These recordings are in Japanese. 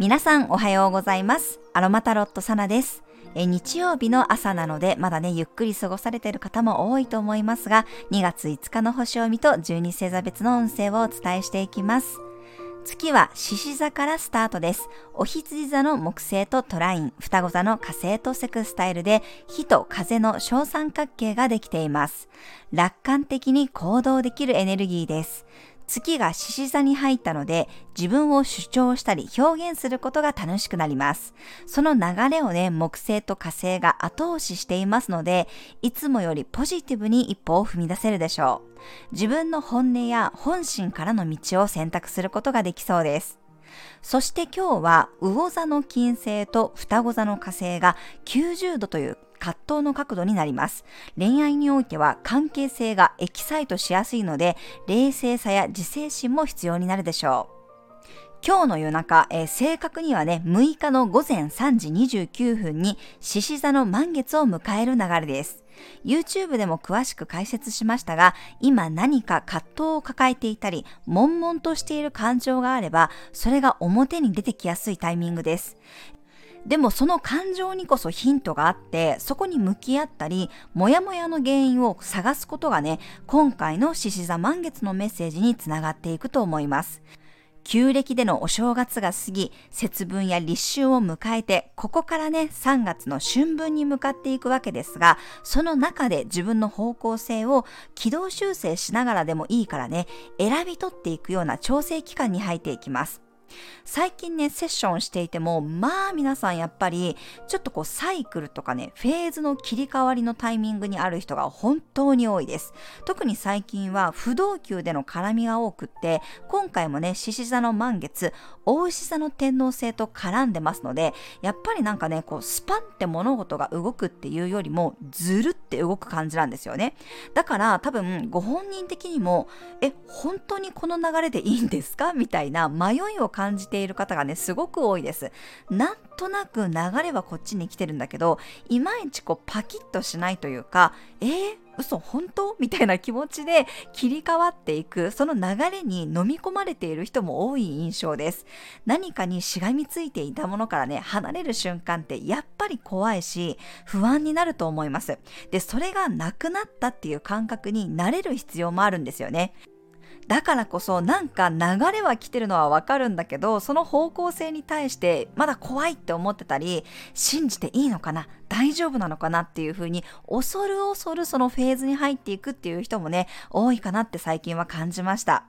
皆さんおはようございます。アロマタロットサナです。日曜日の朝なのでまだねゆっくり過ごされている方も多いと思いますが、2月5日の星読みと12星座別の運勢をお伝えしていきます。月は獅子座からスタートです。お羊座の木星とトライン、双子座の火星とセクスタイルで火と風の小三角形ができています。楽観的に行動できるエネルギーです。月が獅子座に入ったので、自分を主張したり表現することが楽しくなります。その流れをね、木星と火星が後押ししていますので、いつもよりポジティブに一歩を踏み出せるでしょう。自分の本音や本心からの道を選択することができそうです。そして今日は魚座の金星と双子座の火星が90度という葛藤の角度になります。恋愛においては関係性がエキサイトしやすいので、冷静さや自制心も必要になるでしょう。今日の夜中、正確にはね、6日の午前3時29分に獅子座の満月を迎える流れです。YouTube でも詳しく解説しましたが、今何か葛藤を抱えていたり、悶々としている感情があれば、それが表に出てきやすいタイミングです。でもその感情にこそヒントがあって、そこに向き合ったり、モヤモヤの原因を探すことがね、今回の獅子座満月のメッセージにつながっていくと思います。旧暦でのお正月が過ぎ、節分や立春を迎えて、ここからね、3月の春分に向かっていくわけですが、その中で自分の方向性を軌道修正しながらでもいいからね、選び取っていくような調整期間に入っていきます。最近ね、セッションしていても、まあ皆さんやっぱりちょっとサイクルとかね、フェーズの切り替わりのタイミングにある人が本当に多いです。特に最近は不動級での絡みが多くって、今回もね、獅子座の満月、牡牛座の天王星と絡んでますので、やっぱりなんかね、スパンって物事が動くっていうよりも、ずるって動く感じなんですよね。だから多分ご本人的にも、本当にこの流れでいいんですかみたいな迷いを感じている方がね、すごく多いです。なんとなく流れはこっちに来てるんだけど、いまいちパキッとしないというか、嘘本当みたいな気持ちで切り替わっていく、その流れに飲み込まれている人も多い印象です。何かにしがみついていたものからね、離れる瞬間ってやっぱり怖いし不安になると思います。で、それがなくなったっていう感覚に慣れる必要もあるんですよね。だからこそ、なんか流れは来てるのはわかるんだけど、その方向性に対してまだ怖いって思ってたり、信じていいのかな、大丈夫なのかなっていう風に恐る恐るそのフェーズに入っていくっていう人もね、多いかなって最近は感じました。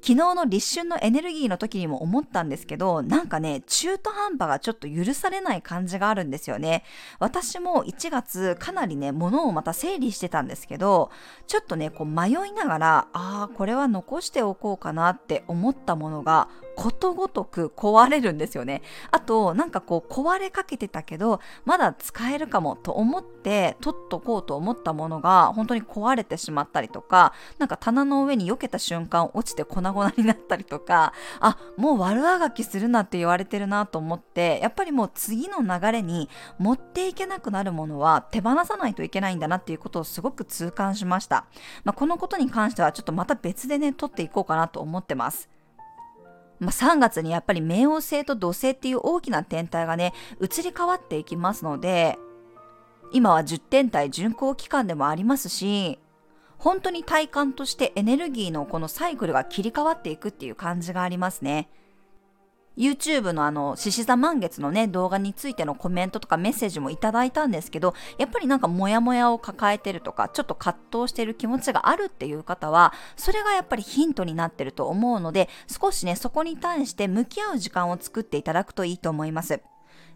昨日の立春のエネルギーの時にも思ったんですけど、なんかね、中途半端がちょっと許されない感じがあるんですよね。私も1月かなりね、物をまた整理してたんですけど、ちょっとね、迷いながら、これは残しておこうかなって思ったものが、ことごとく壊れるんですよね。あと、なんか壊れかけてたけど、まだ使えるかもと思って取っとこうと思ったものが本当に壊れてしまったりとか、なんか棚の上に避けた瞬間落ちて粉々になったりとか、もう悪あがきするなって言われてるなと思って、やっぱりもう次の流れに持っていけなくなるものは手放さないといけないんだなっていうことをすごく痛感しました。このことに関してはちょっとまた別でね、取っていこうかなと思ってます。3月にやっぱり冥王星と土星っていう大きな天体がね、移り変わっていきますので、今は10天体巡行期間でもありますし、本当に体感としてエネルギーのこのサイクルが切り替わっていくっていう感じがありますね。YouTube の獅子座満月のね、動画についてのコメントとかメッセージもいただいたんですけど、やっぱりなんかモヤモヤを抱えてるとか、ちょっと葛藤してる気持ちがあるっていう方は、それがやっぱりヒントになってると思うので、少しね、そこに対して向き合う時間を作っていただくといいと思います。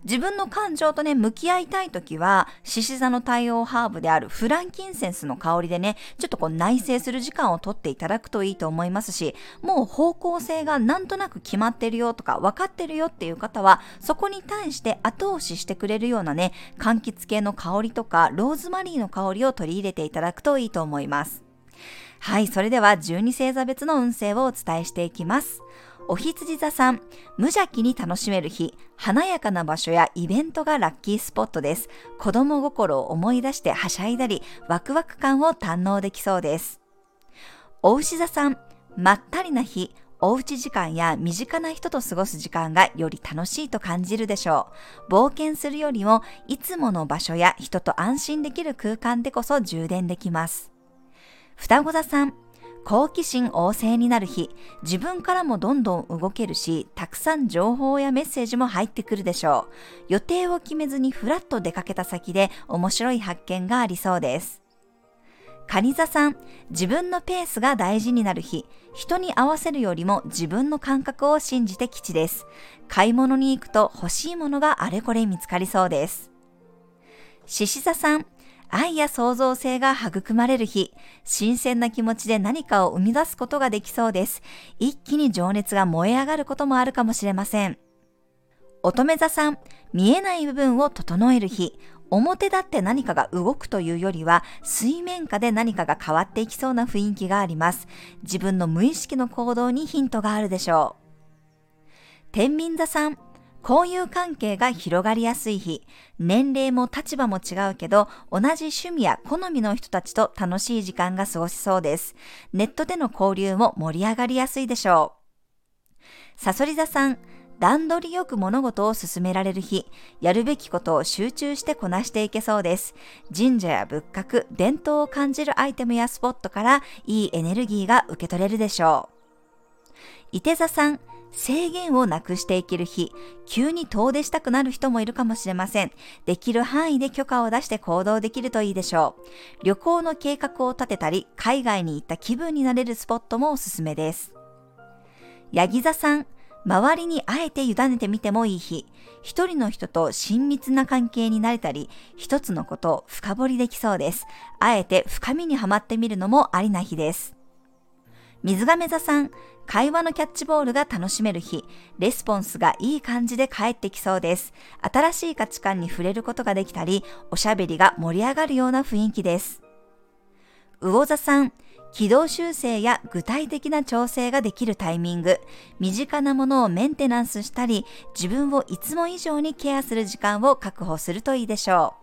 自分の感情とね、向き合いたいときは、獅子座の太陽ハーブであるフランキンセンスの香りでね、ちょっと内省する時間をとっていただくといいと思いますし、もう方向性がなんとなく決まってるよとか分かってるよっていう方は、そこに対して後押ししてくれるようなね、柑橘系の香りとかローズマリーの香りを取り入れていただくといいと思います。はい、それでは12星座別の運勢をお伝えしていきます。お羊座さん、無邪気に楽しめる日、華やかな場所やイベントがラッキースポットです。子供心を思い出してはしゃいだり、ワクワク感を堪能できそうです。お牛座さん、まったりな日、おうち時間や身近な人と過ごす時間がより楽しいと感じるでしょう。冒険するよりもいつもの場所や人と安心できる空間でこそ充電できます。双子座さん、好奇心旺盛になる日、自分からもどんどん動けるし、たくさん情報やメッセージも入ってくるでしょう。予定を決めずにふらっと出かけた先で面白い発見がありそうです。蟹座さん、自分のペースが大事になる日、人に合わせるよりも自分の感覚を信じて吉です。買い物に行くと欲しいものがあれこれ見つかりそうです。獅子座さん、愛や創造性が育まれる日、新鮮な気持ちで何かを生み出すことができそうです。一気に情熱が燃え上がることもあるかもしれません。乙女座さん、見えない部分を整える日、表立って何かが動くというよりは、水面下で何かが変わっていきそうな雰囲気があります。自分の無意識の行動にヒントがあるでしょう。天秤座さん、交友関係が広がりやすい日、年齢も立場も違うけど、同じ趣味や好みの人たちと楽しい時間が過ごせそうです。ネットでの交流も盛り上がりやすいでしょう。蠍座さん、段取りよく物事を進められる日、やるべきことを集中してこなしていけそうです。神社や仏閣、伝統を感じるアイテムやスポットからいいエネルギーが受け取れるでしょう。射手座さん、制限をなくしていける日、急に遠出したくなる人もいるかもしれません。できる範囲で許可を出して行動できるといいでしょう。旅行の計画を立てたり、海外に行った気分になれるスポットもおすすめです。ヤギ座さん、周りにあえて委ねてみてもいい日、一人の人と親密な関係になれたり、一つのことを深掘りできそうです。あえて深みにはまってみるのもありな日です。水亀座さん、会話のキャッチボールが楽しめる日、レスポンスがいい感じで返ってきそうです。新しい価値観に触れることができたり、おしゃべりが盛り上がるような雰囲気です。魚座さん、軌道修正や具体的な調整ができるタイミング、身近なものをメンテナンスしたり、自分をいつも以上にケアする時間を確保するといいでしょう。